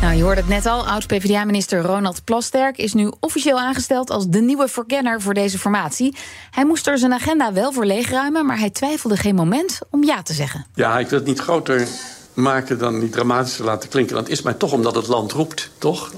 Nou, je hoorde het net al. Oud-PVDA-minister Ronald Plasterk is nu officieel aangesteld als de nieuwe verkenner voor deze formatie. Hij moest er zijn agenda wel voor leegruimen, maar hij twijfelde geen moment om ja te zeggen. Ja, ik wil het niet groter maken dan niet dramatischer laten klinken. Dat is mij toch omdat het land roept, toch?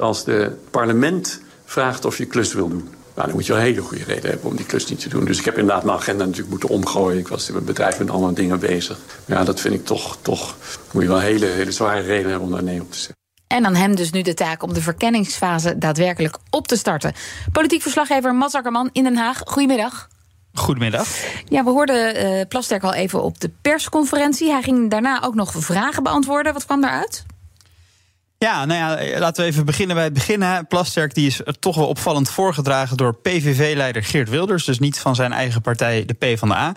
Als de parlement vraagt of je klus wil doen. Nou, dan moet je wel een hele goede reden hebben om die klus niet te doen. Dus ik heb inderdaad mijn agenda natuurlijk moeten omgooien. Ik was in mijn bedrijf met andere dingen bezig. Ja, dat vind ik toch moet je wel een hele zware reden hebben om daar nee op te zeggen. En aan hem dus nu de taak om de verkenningsfase daadwerkelijk op te starten. Politiek verslaggever Mats Akkerman in Den Haag. Goedemiddag. Goedemiddag. Ja, we hoorden Plasterk al even op de persconferentie. Hij ging daarna ook nog vragen beantwoorden. Wat kwam daaruit? Ja, nou ja, laten we even beginnen bij het begin. Hè. Plasterk die is toch wel opvallend voorgedragen door PVV-leider Geert Wilders. Dus niet van zijn eigen partij, de PvdA.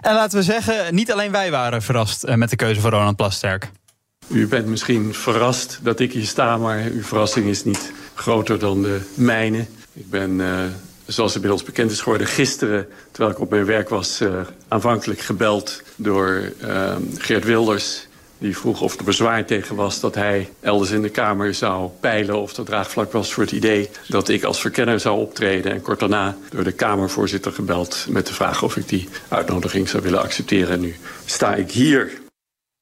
En laten we zeggen, niet alleen wij waren verrast met de keuze van Ronald Plasterk. U bent misschien verrast dat ik hier sta, maar uw verrassing is niet groter dan de mijne. Ik ben, zoals inmiddels bekend is geworden, gisteren, terwijl ik op mijn werk was, aanvankelijk gebeld door Geert Wilders. Die vroeg of er bezwaar tegen was dat hij elders in de Kamer zou peilen of er draagvlak was voor het idee dat ik als verkenner zou optreden. En kort daarna door de Kamervoorzitter gebeld met de vraag of ik die uitnodiging zou willen accepteren. En nu sta ik hier.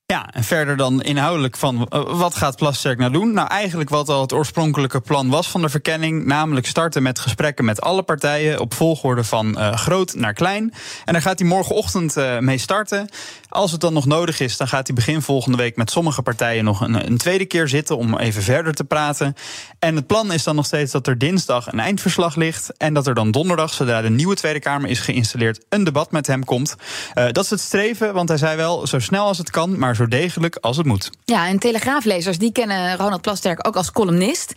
Ja, en verder dan inhoudelijk van wat gaat Plasterk nou doen? Nou, eigenlijk wat al het oorspronkelijke plan was van de verkenning, namelijk starten met gesprekken met alle partijen op volgorde van groot naar klein. En daar gaat hij morgenochtend mee starten. Als het dan nog nodig is, dan gaat hij begin volgende week met sommige partijen nog een tweede keer zitten om even verder te praten. En het plan is dan nog steeds dat er dinsdag een eindverslag ligt en dat er dan donderdag, zodra de nieuwe Tweede Kamer is geïnstalleerd, een debat met hem komt. Dat is het streven, want hij zei wel zo snel als het kan, maar zo degelijk als het moet. Ja, en Telegraaflezers die kennen Ronald Plasterk ook als columnist.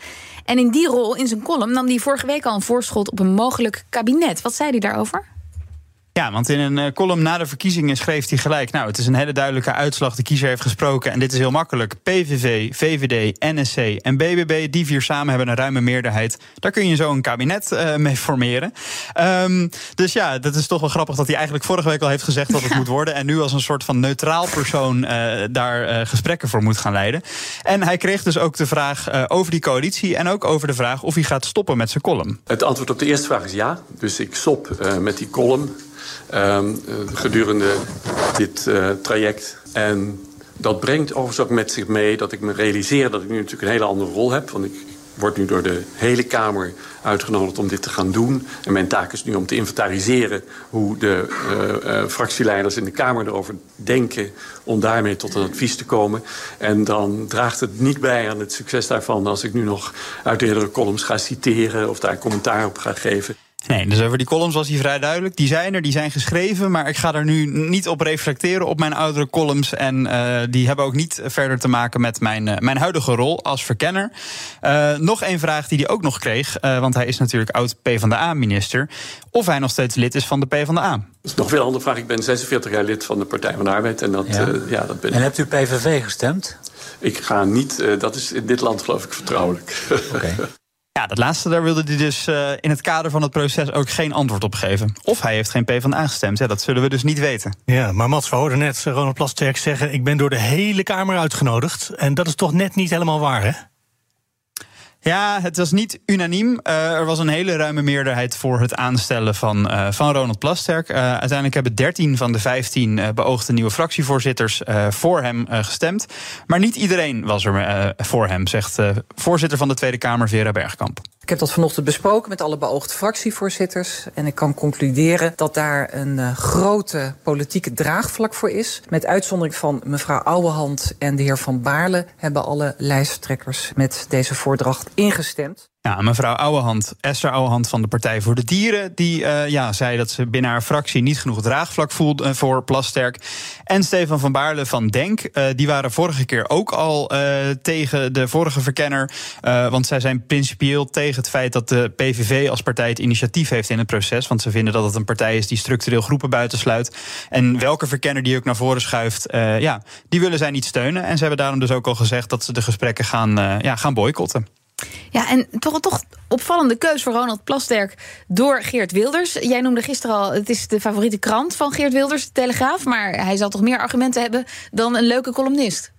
En in die rol, in zijn column, nam hij vorige week al een voorschot op een mogelijk kabinet. Wat zei hij daarover? Ja, want in een column na de verkiezingen schreef hij gelijk: nou, het is een hele duidelijke uitslag, de kiezer heeft gesproken en dit is heel makkelijk. PVV, VVD, NSC en BBB, die vier samen hebben een ruime meerderheid. Daar kun je zo een kabinet mee formeren. Dus ja, dat is toch wel grappig dat hij eigenlijk vorige week al heeft gezegd dat het moet worden en nu als een soort van neutraal persoon daar gesprekken voor moet gaan leiden. En hij kreeg dus ook de vraag over die coalitie en ook over de vraag of hij gaat stoppen met zijn column. Het antwoord op de eerste vraag is ja. Dus ik stop met die column. Gedurende dit traject. En dat brengt overigens ook met zich mee dat ik me realiseer dat ik nu natuurlijk een hele andere rol heb. Want ik word nu door de hele Kamer uitgenodigd om dit te gaan doen. En mijn taak is nu om te inventariseren hoe de fractieleiders in de Kamer erover denken om daarmee tot een advies te komen. En dan draagt het niet bij aan het succes daarvan als ik nu nog uit eerdere columns ga citeren of daar commentaar op ga geven. Nee, dus over die columns was hij vrij duidelijk. Die zijn er, die zijn geschreven, maar ik ga er nu niet op reflecteren op mijn oudere columns. En die hebben ook niet verder te maken met mijn huidige rol als verkenner. Nog één vraag die hij ook nog kreeg, want hij is natuurlijk oud PvdA-minister. Of hij nog steeds lid is van de PvdA. Dat is nog wel een andere vraag. Ik ben 46 jaar lid van de Partij van de Arbeid. En dat, ja. Dat ben ik. En hebt u PVV gestemd? Ik ga niet, dat is in dit land geloof ik vertrouwelijk. Oké. Ja, dat laatste, daar wilde hij dus in het kader van het proces ook geen antwoord op geven. Of hij heeft geen PvdA gestemd, ja, dat zullen we dus niet weten. Ja, maar Mats, we hoorden net Ronald Plasterk zeggen: ik ben door de hele Kamer uitgenodigd. En dat is toch net niet helemaal waar, hè? Ja, het was niet unaniem. Er was een hele ruime meerderheid voor het aanstellen van Ronald Plasterk. Uiteindelijk hebben 13 van de 15 beoogde nieuwe fractievoorzitters voor hem gestemd. Maar niet iedereen was er voor hem, zegt voorzitter van de Tweede Kamer Vera Bergkamp. Ik heb dat vanochtend besproken met alle beoogde fractievoorzitters. En ik kan concluderen dat daar een grote politieke draagvlak voor is. Met uitzondering van mevrouw Ouwehand en de heer Van Baarle hebben alle lijsttrekkers met deze voordracht ingestemd. Ja, mevrouw Ouwehand, Esther Ouwehand van de Partij voor de Dieren, die zei dat ze binnen haar fractie niet genoeg draagvlak voelde voor Plasterk. En Stefan van Baarle van Denk, die waren vorige keer ook al tegen de vorige verkenner. Want zij zijn principieel tegen het feit dat de PVV als partij het initiatief heeft in het proces. Want ze vinden dat het een partij is die structureel groepen buitensluit. En welke verkenner die ook naar voren schuift, die willen zij niet steunen. En ze hebben daarom dus ook al gezegd dat ze de gesprekken gaan boycotten. Ja, en toch opvallende keus voor Ronald Plasterk door Geert Wilders. Jij noemde gisteren al, het is de favoriete krant van Geert Wilders, de Telegraaf. Maar hij zal toch meer argumenten hebben dan een leuke columnist?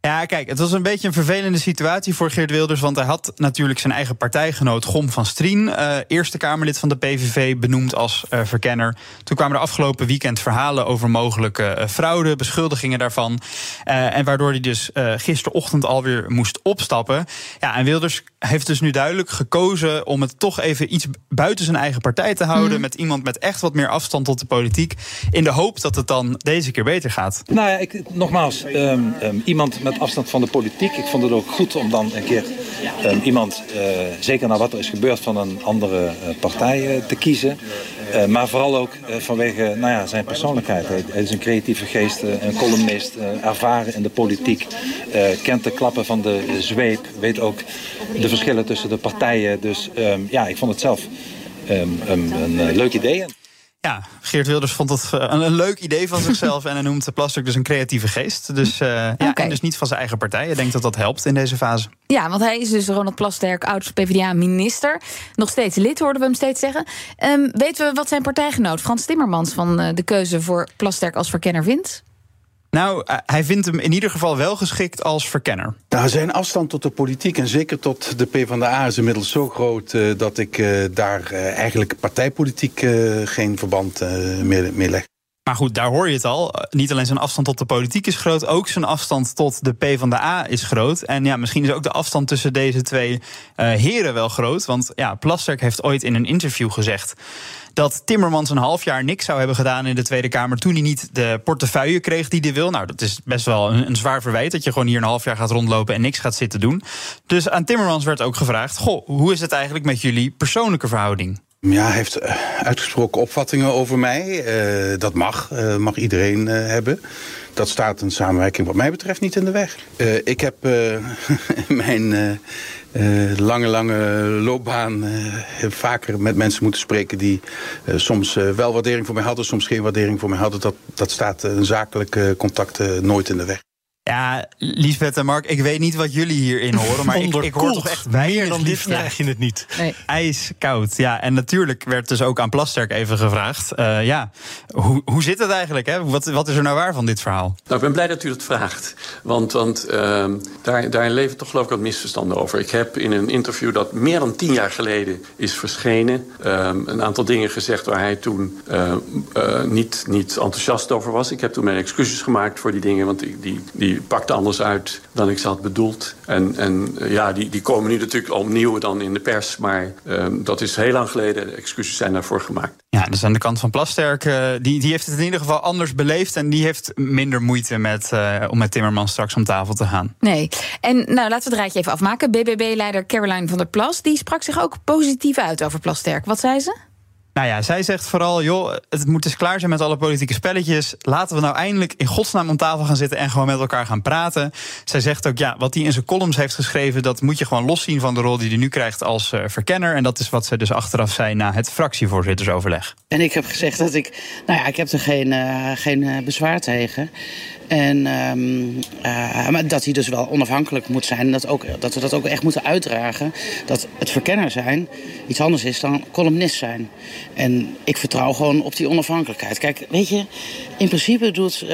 Ja, kijk, het was een beetje een vervelende situatie voor Geert Wilders, want hij had natuurlijk zijn eigen partijgenoot Gom van Strien, eerste Kamerlid van de PVV, benoemd als verkenner. Toen kwamen er afgelopen weekend verhalen over mogelijke fraude, beschuldigingen daarvan. En waardoor hij dus gisterochtend alweer moest opstappen. Ja, en Wilders heeft dus nu duidelijk gekozen om het toch even iets buiten zijn eigen partij te houden, met iemand met echt wat meer afstand tot de politiek, in de hoop dat het dan deze keer beter gaat. Nou ja, iemand met afstand van de politiek. Ik vond het ook goed om dan een keer iemand, zeker na wat er is gebeurd, van een andere partij te kiezen. Maar vooral ook vanwege zijn persoonlijkheid. Hij is een creatieve geest, een columnist, ervaren in de politiek. Kent de klappen van de zweep. Weet ook de verschillen tussen de partijen. Dus ik vond het zelf een leuk idee. Ja, Geert Wilders vond het een leuk idee van zichzelf en hij noemt Plasterk dus een creatieve geest. Dus en dus niet van zijn eigen partij. Hij denkt dat dat helpt in deze fase. Ja, want hij is dus Ronald Plasterk, oud-PvdA-minister. Nog steeds lid, hoorden we hem steeds zeggen. Weten we wat zijn partijgenoot Frans Timmermans van de keuze voor Plasterk als verkenner vindt? Nou, hij vindt hem in ieder geval wel geschikt als verkenner. Nou, zijn afstand tot de politiek en zeker tot de PvdA is inmiddels zo groot dat ik daar eigenlijk partijpolitiek geen verband meer leg. Maar goed, daar hoor je het al. Niet alleen zijn afstand tot de politiek is groot, ook zijn afstand tot de PvdA is groot. En ja, misschien is ook de afstand tussen deze twee heren wel groot. Want ja, Plasterk heeft ooit in een interview gezegd dat Timmermans een half jaar niks zou hebben gedaan in de Tweede Kamer toen hij niet de portefeuille kreeg die hij wil. Nou, dat is best wel een zwaar verwijt, dat je gewoon hier een half jaar gaat rondlopen en niks gaat zitten doen. Dus aan Timmermans werd ook gevraagd, goh, hoe is het eigenlijk met jullie persoonlijke verhouding? Ja, hij heeft uitgesproken opvattingen over mij. Dat mag iedereen hebben. Dat staat een samenwerking wat mij betreft niet in de weg. Ik heb in mijn lange loopbaan vaker met mensen moeten spreken die soms wel waardering voor mij hadden, soms geen waardering voor mij hadden. Dat staat een zakelijk contact nooit in de weg. Ja, Liesbeth en Mark, ik weet niet wat jullie hierin horen, maar ik hoor toch echt meer dan lief krijg je het niet. Nee. IJskoud, ja. En natuurlijk werd dus ook aan Plasterk even gevraagd, hoe zit het eigenlijk? Hè? Wat is er nou waar van dit verhaal? Nou, ik ben blij dat u dat vraagt, want daar leven toch geloof ik wat misverstanden over. Ik heb in een interview dat meer dan 10 jaar geleden is verschenen, een aantal dingen gezegd waar hij toen niet enthousiast over was. Ik heb toen mijn excuses gemaakt voor die dingen, want die pakt anders uit dan ik ze had bedoeld. Die komen nu natuurlijk opnieuw dan in de pers. Maar dat is heel lang geleden. De excuses zijn daarvoor gemaakt. Ja, dus aan de kant van Plasterk. Die heeft het in ieder geval anders beleefd. En die heeft minder moeite om met Timmermans straks om tafel te gaan. Nee. En nou, laten we het raadje even afmaken. BBB-leider Caroline van der Plas, die sprak zich ook positief uit over Plasterk. Wat zei ze? Nou ja, zij zegt vooral, joh, het moet dus klaar zijn met alle politieke spelletjes. Laten we nou eindelijk in godsnaam om tafel gaan zitten en gewoon met elkaar gaan praten. Zij zegt ook, ja, wat hij in zijn columns heeft geschreven, dat moet je gewoon loszien van de rol die hij nu krijgt als verkenner. En dat is wat zij dus achteraf zei na het fractievoorzittersoverleg. En ik heb gezegd dat ik heb er geen bezwaar tegen. En maar dat hij dus wel onafhankelijk moet zijn. Dat we dat ook echt moeten uitdragen. Dat het verkenner zijn iets anders is dan columnist zijn. En ik vertrouw gewoon op die onafhankelijkheid. Kijk, weet je, in principe doet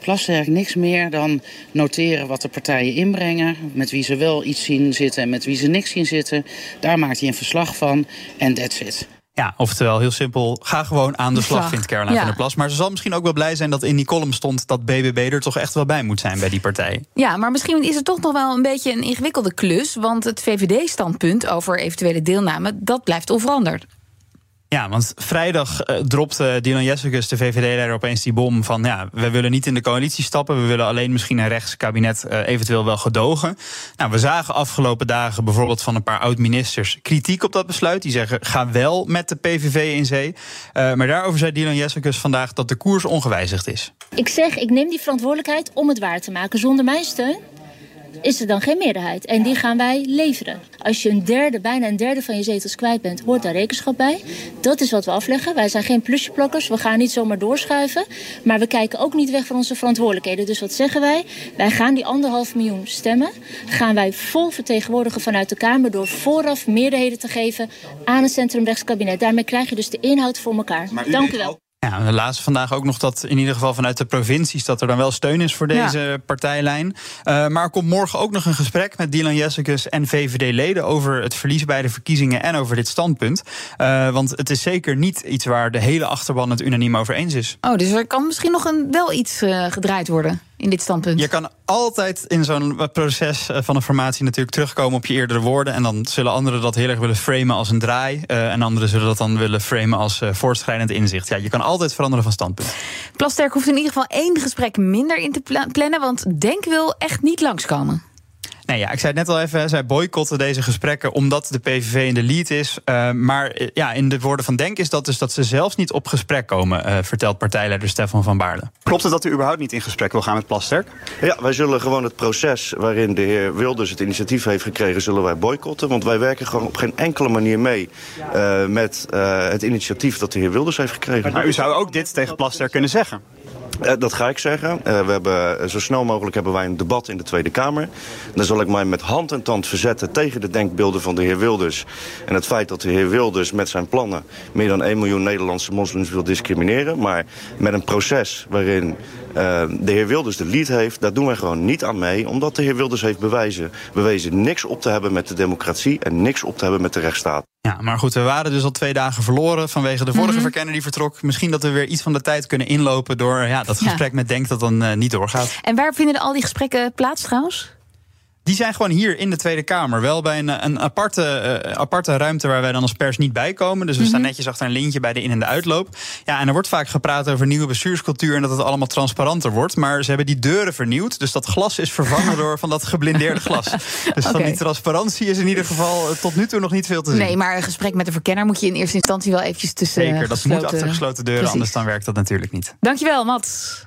Plasterk niks meer dan noteren wat de partijen inbrengen. Met wie ze wel iets zien zitten en met wie ze niks zien zitten. Daar maakt hij een verslag van en that's it. Ja, oftewel heel simpel, ga gewoon aan de slag, vindt Caroline van der Plas. Maar ze zal misschien ook wel blij zijn dat in die column stond dat BBB er toch echt wel bij moet zijn bij die partij. Ja, maar misschien is het toch nog wel een beetje een ingewikkelde klus, want het VVD-standpunt over eventuele deelname, dat blijft onveranderd. Ja, want vrijdag dropte Dilan Yeşilgöz, de VVD-leider, opeens die bom van... ja, we willen niet in de coalitie stappen, we willen alleen misschien een rechtskabinet eventueel wel gedogen. Nou, we zagen afgelopen dagen bijvoorbeeld van een paar oud-ministers kritiek op dat besluit. Die zeggen, ga wel met de PVV in zee. Maar daarover zei Dilan Yeşilgöz vandaag dat de koers ongewijzigd is. Ik zeg, ik neem die verantwoordelijkheid om het waar te maken. Zonder mijn steun is er dan geen meerderheid. En die gaan wij leveren. Als je bijna een derde van je zetels kwijt bent, hoort daar rekenschap bij. Dat is wat we afleggen. Wij zijn geen plusjeplukkers. We gaan niet zomaar doorschuiven. Maar we kijken ook niet weg van onze verantwoordelijkheden. Dus wat zeggen wij? Wij gaan die 1,5 miljoen stemmen. Gaan wij vol vertegenwoordigen vanuit de Kamer door vooraf meerderheden te geven aan het centrumrechtskabinet. Daarmee krijg je dus de inhoud voor elkaar. Dank u wel. Ja, we lazen vandaag ook nog dat in ieder geval vanuit de provincies dat er dan wel steun is voor deze partijlijn. Maar er komt morgen ook nog een gesprek met Dilan Yeşilgöz en VVD-leden over het verlies bij de verkiezingen en over dit standpunt. Want het is zeker niet iets waar de hele achterban het unaniem over eens is. Oh, dus er kan misschien nog wel iets gedraaid worden in dit standpunt. Je kan altijd in zo'n proces van een formatie natuurlijk terugkomen op je eerdere woorden. En dan zullen anderen dat heel erg willen framen als een draai. En anderen zullen dat dan willen framen als voortschrijdend inzicht. Ja, je kan altijd veranderen van standpunt. Plasterk hoeft in ieder geval 1 gesprek minder in te plannen, want Denk wil echt niet langskomen. Nee, ja, ik zei het net al even, zij boycotten deze gesprekken omdat de PVV in de lead is. Maar ja, in de woorden van Denk is dat dus dat ze zelfs niet op gesprek komen, vertelt partijleider Stefan van Baarle. Klopt het dat u überhaupt niet in gesprek wil gaan met Plasterk? Ja, wij zullen gewoon het proces waarin de heer Wilders het initiatief heeft gekregen, zullen wij boycotten. Want wij werken gewoon op geen enkele manier mee met het initiatief dat de heer Wilders heeft gekregen. Maar u zou ook dit tegen Plasterk kunnen zeggen? Dat ga ik zeggen. Zo snel mogelijk hebben wij een debat in de Tweede Kamer. Dan zal ik mij met hand en tand verzetten tegen de denkbeelden van de heer Wilders. En het feit dat de heer Wilders met zijn plannen meer dan 1 miljoen Nederlandse moslims wil discrimineren. Maar met een proces waarin de heer Wilders de lead heeft, daar doen wij gewoon niet aan mee. Omdat de heer Wilders heeft bewezen niks op te hebben met de democratie en niks op te hebben met de rechtsstaat. Ja, maar goed, we waren dus al 2 dagen verloren vanwege de vorige verkenner die vertrok. Misschien dat we weer iets van de tijd kunnen inlopen door dat gesprek met Denk dat dan niet doorgaat. En waar vinden al die gesprekken plaats trouwens? Die zijn gewoon hier in de Tweede Kamer. Wel bij een aparte ruimte waar wij dan als pers niet bij komen. Dus we staan netjes achter een lintje bij de in- en de uitloop. Ja, en er wordt vaak gepraat over nieuwe bestuurscultuur en dat het allemaal transparanter wordt. Maar ze hebben die deuren vernieuwd. Dus dat glas is vervangen door van dat geblindeerde glas. Dus van die transparantie is in ieder geval tot nu toe nog niet veel te zien. Nee, maar een gesprek met een verkenner moet je in eerste instantie wel eventjes tussen Zeker, dat moet achter gesloten deuren. Precies. Anders dan werkt dat natuurlijk niet. Dankjewel, Mats.